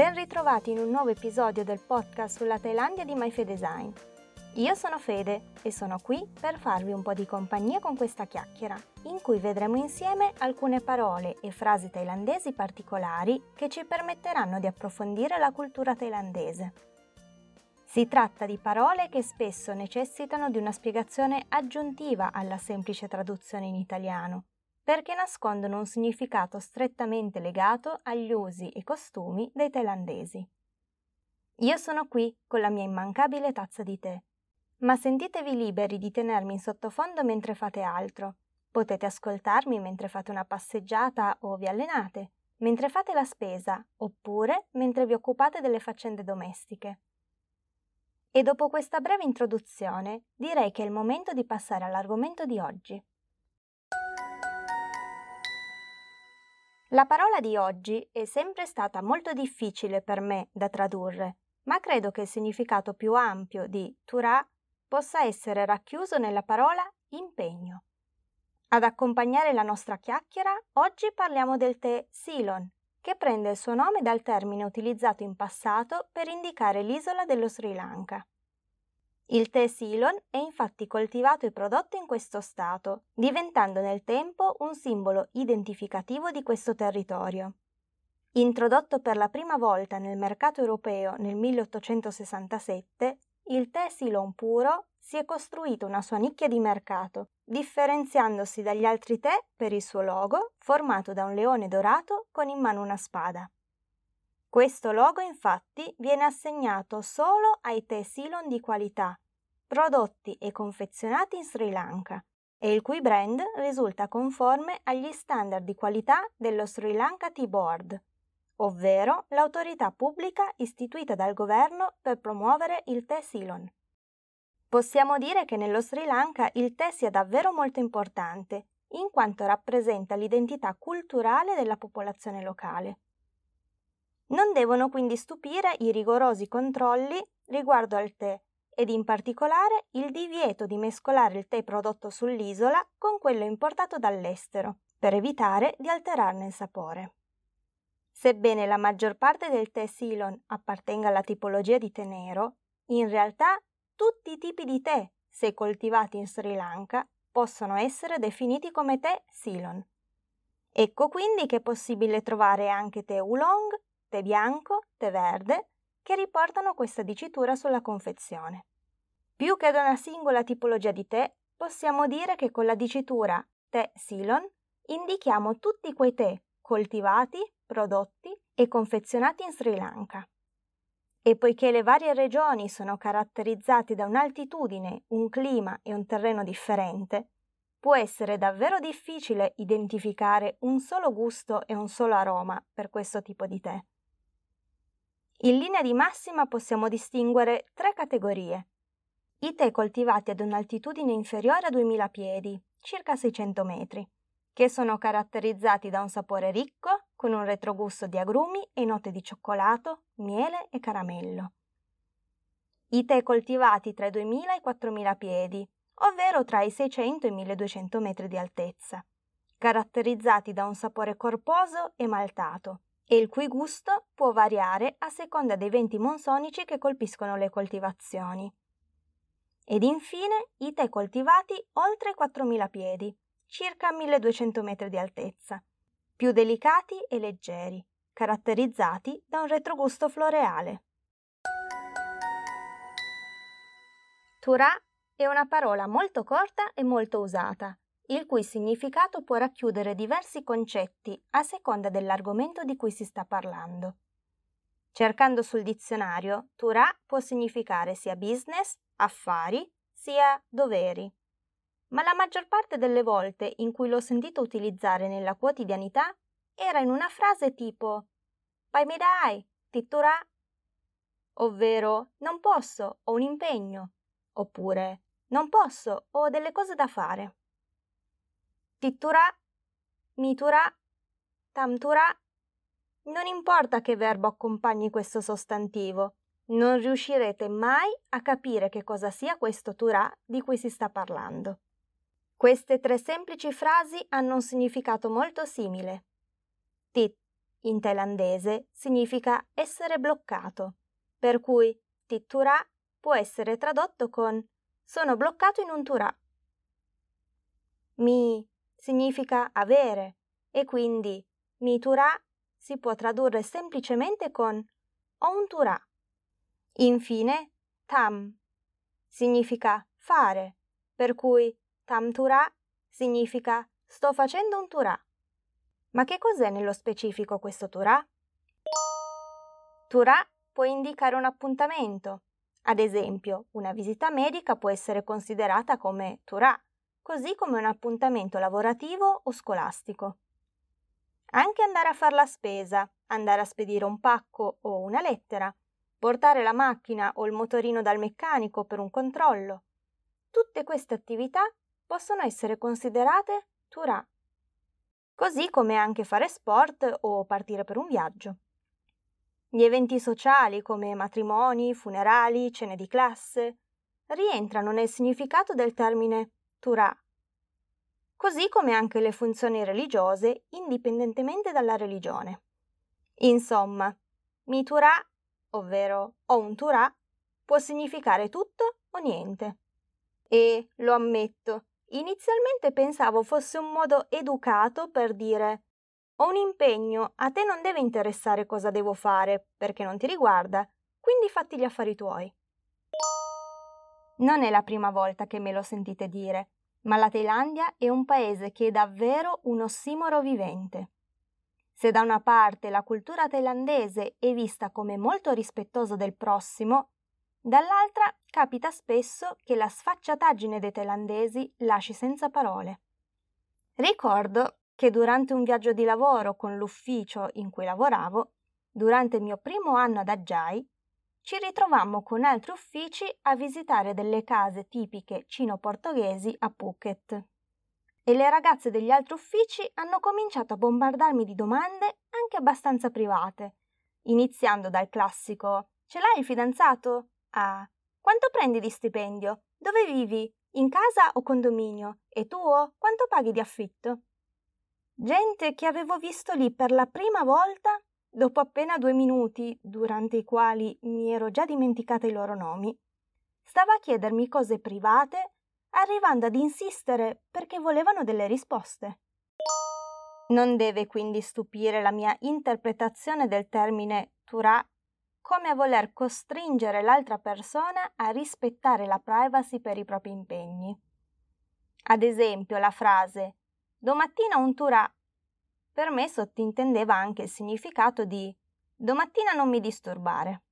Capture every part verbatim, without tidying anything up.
Ben ritrovati in un nuovo episodio del podcast sulla Thailandia di MyFeDesign. Io sono Fede e sono qui per farvi un po' di compagnia con questa chiacchiera, in cui vedremo insieme alcune parole e frasi thailandesi particolari che ci permetteranno di approfondire la cultura thailandese. Si tratta di parole che spesso necessitano di una spiegazione aggiuntiva alla semplice traduzione in italiano, perché nascondono un significato strettamente legato agli usi e costumi dei thailandesi. Io sono qui con la mia immancabile tazza di tè, ma sentitevi liberi di tenermi in sottofondo mentre fate altro. Potete ascoltarmi mentre fate una passeggiata o vi allenate, mentre fate la spesa, oppure mentre vi occupate delle faccende domestiche. E dopo questa breve introduzione, direi che è il momento di passare all'argomento di oggi. La parola di oggi è sempre stata molto difficile per me da tradurre, ma credo che il significato più ampio di Turà possa essere racchiuso nella parola impegno. Ad accompagnare la nostra chiacchiera, oggi parliamo del tè Ceylon, che prende il suo nome dal termine utilizzato in passato per indicare l'isola dello Sri Lanka. Il tè Ceylon è infatti coltivato e prodotto in questo stato, diventando nel tempo un simbolo identificativo di questo territorio. Introdotto per la prima volta nel mercato europeo nel milleottocentosessantasette, il tè Ceylon puro si è costruito una sua nicchia di mercato, differenziandosi dagli altri tè per il suo logo, formato da un leone dorato con in mano una spada. Questo logo infatti viene assegnato solo ai tè Ceylon di qualità, prodotti e confezionati in Sri Lanka, e il cui brand risulta conforme agli standard di qualità dello Sri Lanka Tea Board, ovvero l'autorità pubblica istituita dal governo per promuovere il tè Ceylon. Possiamo dire che nello Sri Lanka il tè sia davvero molto importante, in quanto rappresenta l'identità culturale della popolazione locale. Non devono quindi stupire i rigorosi controlli riguardo al tè ed in particolare il divieto di mescolare il tè prodotto sull'isola con quello importato dall'estero, per evitare di alterarne il sapore. Sebbene la maggior parte del tè Ceylon appartenga alla tipologia di tè nero, in realtà tutti i tipi di tè, se coltivati in Sri Lanka, possono essere definiti come tè Ceylon. Ecco quindi che è possibile trovare anche tè Oolong, tè bianco, tè verde, che riportano questa dicitura sulla confezione. Più che ad una singola tipologia di tè, possiamo dire che con la dicitura tè Ceylon indichiamo tutti quei tè coltivati, prodotti e confezionati in Sri Lanka. E poiché le varie regioni sono caratterizzate da un'altitudine, un clima e un terreno differente, può essere davvero difficile identificare un solo gusto e un solo aroma per questo tipo di tè. In linea di massima possiamo distinguere tre categorie. I tè coltivati ad un'altitudine inferiore a duemila piedi, circa seicento metri, che sono caratterizzati da un sapore ricco, con un retrogusto di agrumi e note di cioccolato, miele e caramello. I tè coltivati tra i duemila e i quattromila piedi, ovvero tra i seicento e i milleduecento metri di altezza, caratterizzati da un sapore corposo e maltato, e il cui gusto può variare a seconda dei venti monsonici che colpiscono le coltivazioni. Ed infine i tè coltivati oltre i quattromila piedi, circa milleduecento metri di altezza, più delicati e leggeri, caratterizzati da un retrogusto floreale. Turà è una parola molto corta e molto usata, il cui significato può racchiudere diversi concetti a seconda dell'argomento di cui si sta parlando. Cercando sul dizionario, Turà può significare sia business, affari, sia doveri. Ma la maggior parte delle volte in cui l'ho sentito utilizzare nella quotidianità era in una frase tipo "Pai mi dai, ti turà", ovvero "non posso, ho un impegno", oppure "non posso, ho delle cose da fare". Ti turà, mi turà, tam turà. Non importa che verbo accompagni questo sostantivo, non riuscirete mai a capire che cosa sia questo turà di cui si sta parlando. Queste tre semplici frasi hanno un significato molto simile. Tit In thailandese significa essere bloccato, per cui tittura può essere tradotto con sono bloccato in un turà. Mi significa avere e quindi mi turà si può tradurre semplicemente con ho un turà. Infine, tam significa fare, per cui tam turà significa sto facendo un turà. Ma che cos'è nello specifico questo turà? Turà può indicare un appuntamento. Ad esempio, una visita medica può essere considerata come turà, così come un appuntamento lavorativo o scolastico. Anche andare a fare la spesa, andare a spedire un pacco o una lettera, portare la macchina o il motorino dal meccanico per un controllo. Tutte queste attività possono essere considerate turà. Così come anche fare sport o partire per un viaggio. Gli eventi sociali come matrimoni, funerali, cene di classe rientrano nel significato del termine turà, così come anche le funzioni religiose indipendentemente dalla religione. Insomma, mi turà, ovvero ho un turà, può significare tutto o niente. E, lo ammetto, inizialmente pensavo fosse un modo educato per dire «Ho un impegno, a te non deve interessare cosa devo fare, perché non ti riguarda, quindi fatti gli affari tuoi». Non è la prima volta che me lo sentite dire, ma la Thailandia è un paese che è davvero un ossimoro vivente. Se da una parte la cultura thailandese è vista come molto rispettosa del prossimo, dall'altra capita spesso che la sfacciataggine dei thailandesi lasci senza parole. Ricordo che durante un viaggio di lavoro con l'ufficio in cui lavoravo, durante il mio primo anno ad Ajay, ci ritrovammo con altri uffici a visitare delle case tipiche cino-portoghesi a Phuket. E le ragazze degli altri uffici hanno cominciato a bombardarmi di domande anche abbastanza private, iniziando dal classico «Ce l'hai il fidanzato?» a «Quanto prendi di stipendio? Dove vivi? In casa o condominio? E tuo? Quanto paghi di affitto?» Gente che avevo visto lì per la prima volta dopo appena due minuti, durante i quali mi ero già dimenticata i loro nomi, stava a chiedermi cose private, arrivando ad insistere perché volevano delle risposte. Non deve quindi stupire la mia interpretazione del termine turà come a voler costringere l'altra persona a rispettare la privacy per i propri impegni. Ad esempio, la frase «domattina un turà» per me sottintendeva anche il significato di «domattina non mi disturbare».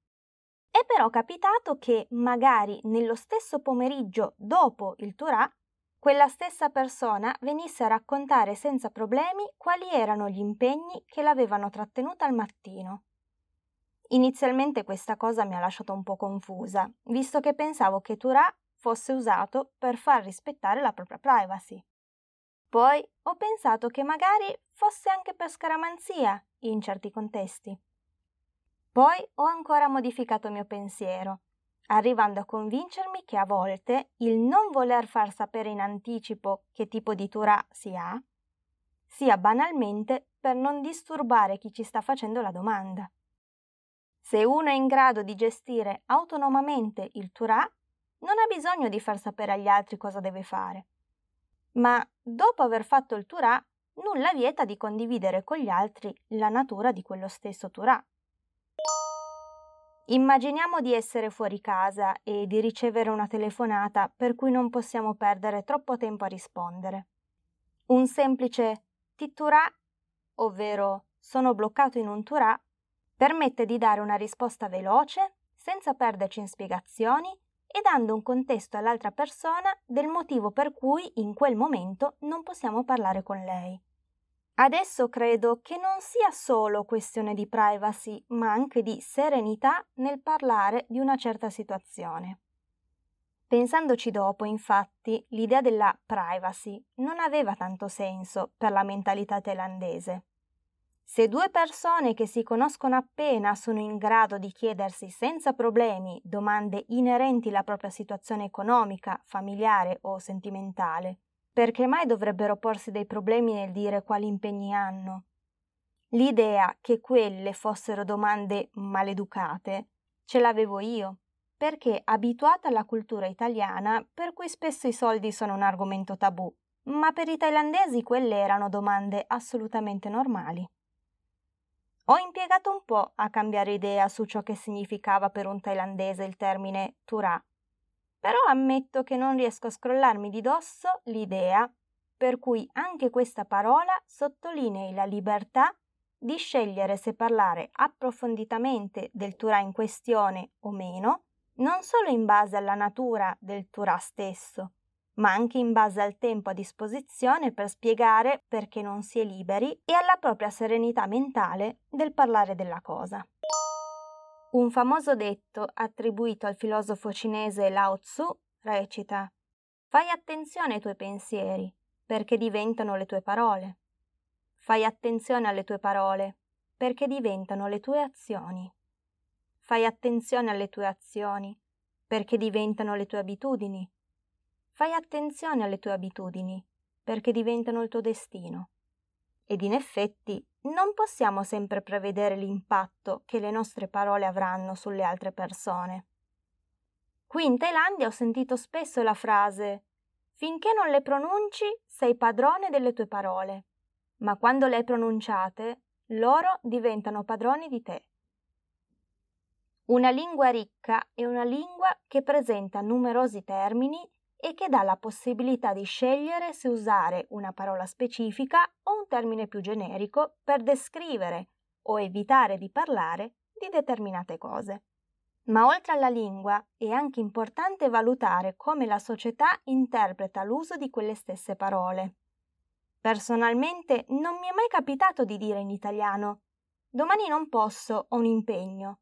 È però capitato che magari nello stesso pomeriggio dopo il turà quella stessa persona venisse a raccontare senza problemi quali erano gli impegni che l'avevano trattenuta al mattino. Inizialmente questa cosa mi ha lasciato un po' confusa, visto che pensavo che turà fosse usato per far rispettare la propria privacy. Poi ho pensato che magari fosse anche per scaramanzia in certi contesti. Poi ho ancora modificato il mio pensiero, arrivando a convincermi che a volte il non voler far sapere in anticipo che tipo di turà si ha, sia banalmente per non disturbare chi ci sta facendo la domanda. Se uno è in grado di gestire autonomamente il turà, non ha bisogno di far sapere agli altri cosa deve fare. Ma dopo aver fatto il turà, nulla vieta di condividere con gli altri la natura di quello stesso turà. Immaginiamo di essere fuori casa e di ricevere una telefonata per cui non possiamo perdere troppo tempo a rispondere. Un semplice ti turà, ovvero sono bloccato in un turà, permette di dare una risposta veloce, senza perderci in spiegazioni e dando un contesto all'altra persona del motivo per cui in quel momento non possiamo parlare con lei. Adesso credo che non sia solo questione di privacy, ma anche di serenità nel parlare di una certa situazione. Pensandoci dopo, infatti, l'idea della privacy non aveva tanto senso per la mentalità thailandese. Se due persone che si conoscono appena sono in grado di chiedersi senza problemi domande inerenti alla propria situazione economica, familiare o sentimentale, perché mai dovrebbero porsi dei problemi nel dire quali impegni hanno? L'idea che quelle fossero domande maleducate ce l'avevo io, perché abituata alla cultura italiana, per cui spesso i soldi sono un argomento tabù, ma per i thailandesi quelle erano domande assolutamente normali. Ho impiegato un po' a cambiare idea su ciò che significava per un thailandese il termine turà, però ammetto che non riesco a scrollarmi di dosso l'idea per cui anche questa parola sottolinei la libertà di scegliere se parlare approfonditamente del turà in questione o meno, non solo in base alla natura del turà stesso, ma anche in base al tempo a disposizione per spiegare perché non si è liberi e alla propria serenità mentale del parlare della cosa. Un famoso detto attribuito al filosofo cinese Lao Tzu recita: fai attenzione ai tuoi pensieri, perché diventano le tue parole. Fai attenzione alle tue parole, perché diventano le tue azioni. Fai attenzione alle tue azioni, perché diventano le tue abitudini. Fai attenzione alle tue abitudini, perché diventano il tuo destino. Ed in effetti non possiamo sempre prevedere l'impatto che le nostre parole avranno sulle altre persone. Qui in Thailandia ho sentito spesso la frase: finché non le pronunci, sei padrone delle tue parole, ma quando le hai pronunciate, loro diventano padroni di te. Una lingua ricca è una lingua che presenta numerosi termini e che dà la possibilità di scegliere se usare una parola specifica o un termine più generico per descrivere o evitare di parlare di determinate cose. Ma oltre alla lingua è anche importante valutare come la società interpreta l'uso di quelle stesse parole. Personalmente non mi è mai capitato di dire in italiano «domani non posso, ho un impegno»,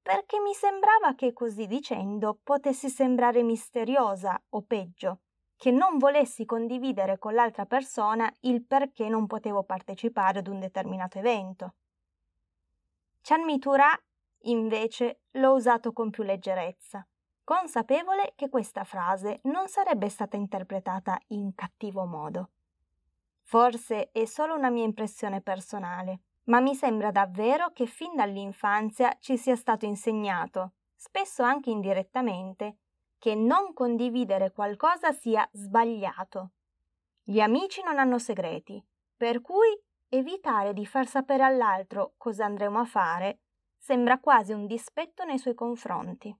perché mi sembrava che così dicendo potessi sembrare misteriosa o peggio, che non volessi condividere con l'altra persona il perché non potevo partecipare ad un determinato evento. Chanmitura, invece, l'ho usato con più leggerezza, consapevole che questa frase non sarebbe stata interpretata in cattivo modo. Forse è solo una mia impressione personale, ma mi sembra davvero che fin dall'infanzia ci sia stato insegnato, spesso anche indirettamente, che non condividere qualcosa sia sbagliato. Gli amici non hanno segreti, per cui evitare di far sapere all'altro cosa andremo a fare sembra quasi un dispetto nei suoi confronti.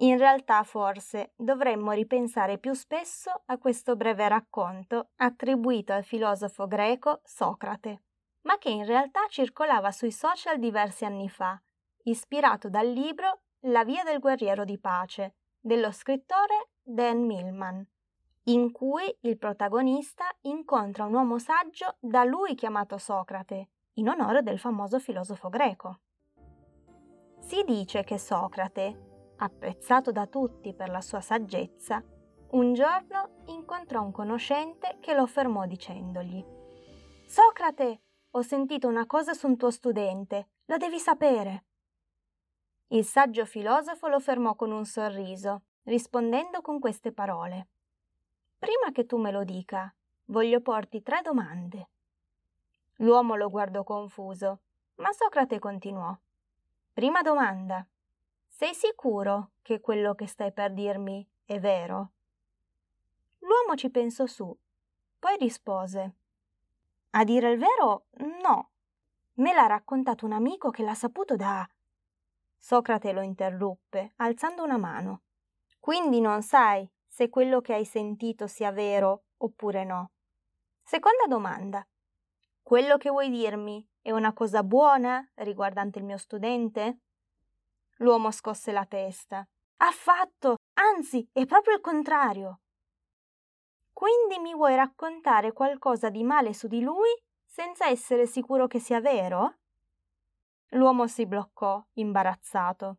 In realtà forse dovremmo ripensare più spesso a questo breve racconto attribuito al filosofo greco Socrate, ma che in realtà circolava sui social diversi anni fa, ispirato dal libro La via del guerriero di pace, dello scrittore Dan Millman, in cui il protagonista incontra un uomo saggio da lui chiamato Socrate, in onore del famoso filosofo greco. Si dice che Socrate, apprezzato da tutti per la sua saggezza, un giorno incontrò un conoscente che lo fermò dicendogli: «Socrate! Ho sentito una cosa su un tuo studente, lo devi sapere!» Il saggio filosofo lo fermò con un sorriso, rispondendo con queste parole: «Prima che tu me lo dica, voglio porti tre domande». L'uomo lo guardò confuso, ma Socrate continuò: «Prima domanda, sei sicuro che quello che stai per dirmi è vero?» L'uomo ci pensò su, poi rispose: «A dire il vero, no. Me l'ha raccontato un amico che l'ha saputo da...» Socrate lo interruppe, alzando una mano. «Quindi non sai se quello che hai sentito sia vero oppure no. Seconda domanda. Quello che vuoi dirmi è una cosa buona riguardante il mio studente?» L'uomo scosse la testa. «Affatto! Anzi, è proprio il contrario!» «Quindi mi vuoi raccontare qualcosa di male su di lui senza essere sicuro che sia vero?» L'uomo si bloccò, imbarazzato,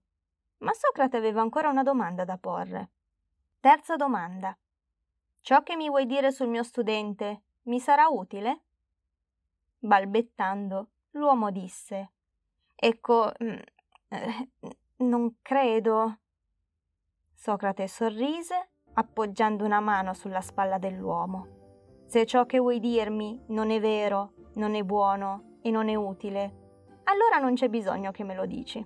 ma Socrate aveva ancora una domanda da porre. Terza domanda. «Ciò che mi vuoi dire sul mio studente mi sarà utile?» Balbettando, l'uomo disse: «Ecco, non credo». Socrate sorrise, appoggiando una mano sulla spalla dell'uomo. «Se ciò che vuoi dirmi non è vero, non è buono e non è utile, allora non c'è bisogno che me lo dici.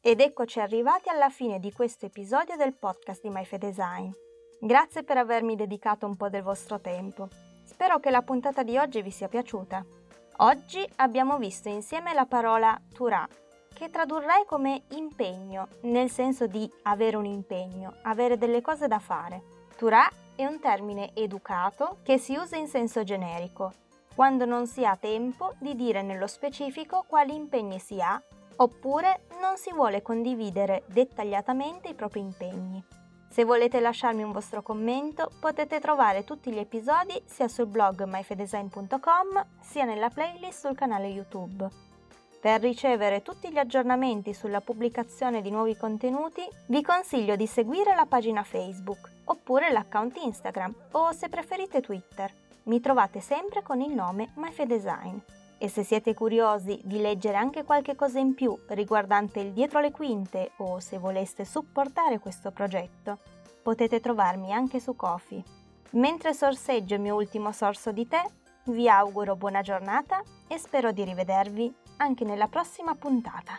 Ed eccoci arrivati alla fine di questo episodio del podcast di MyFeDesign. Grazie per avermi dedicato un po' del vostro tempo. Spero che la puntata di oggi vi sia piaciuta. Oggi abbiamo visto insieme la parola turà, che tradurrei come impegno, nel senso di avere un impegno, avere delle cose da fare. Turà è un termine educato che si usa in senso generico, quando non si ha tempo di dire nello specifico quali impegni si ha, oppure non si vuole condividere dettagliatamente i propri impegni. Se volete lasciarmi un vostro commento, potete trovare tutti gli episodi sia sul blog my fe design punto com sia nella playlist sul canale YouTube. Per ricevere tutti gli aggiornamenti sulla pubblicazione di nuovi contenuti, vi consiglio di seguire la pagina Facebook, oppure l'account Instagram, o se preferite Twitter. Mi trovate sempre con il nome MyFeDesign. E se siete curiosi di leggere anche qualche cosa in più riguardante il dietro le quinte o se voleste supportare questo progetto, potete trovarmi anche su Ko-fi. Mentre sorseggio il mio ultimo sorso di tè, vi auguro buona giornata e spero di rivedervi anche nella prossima puntata.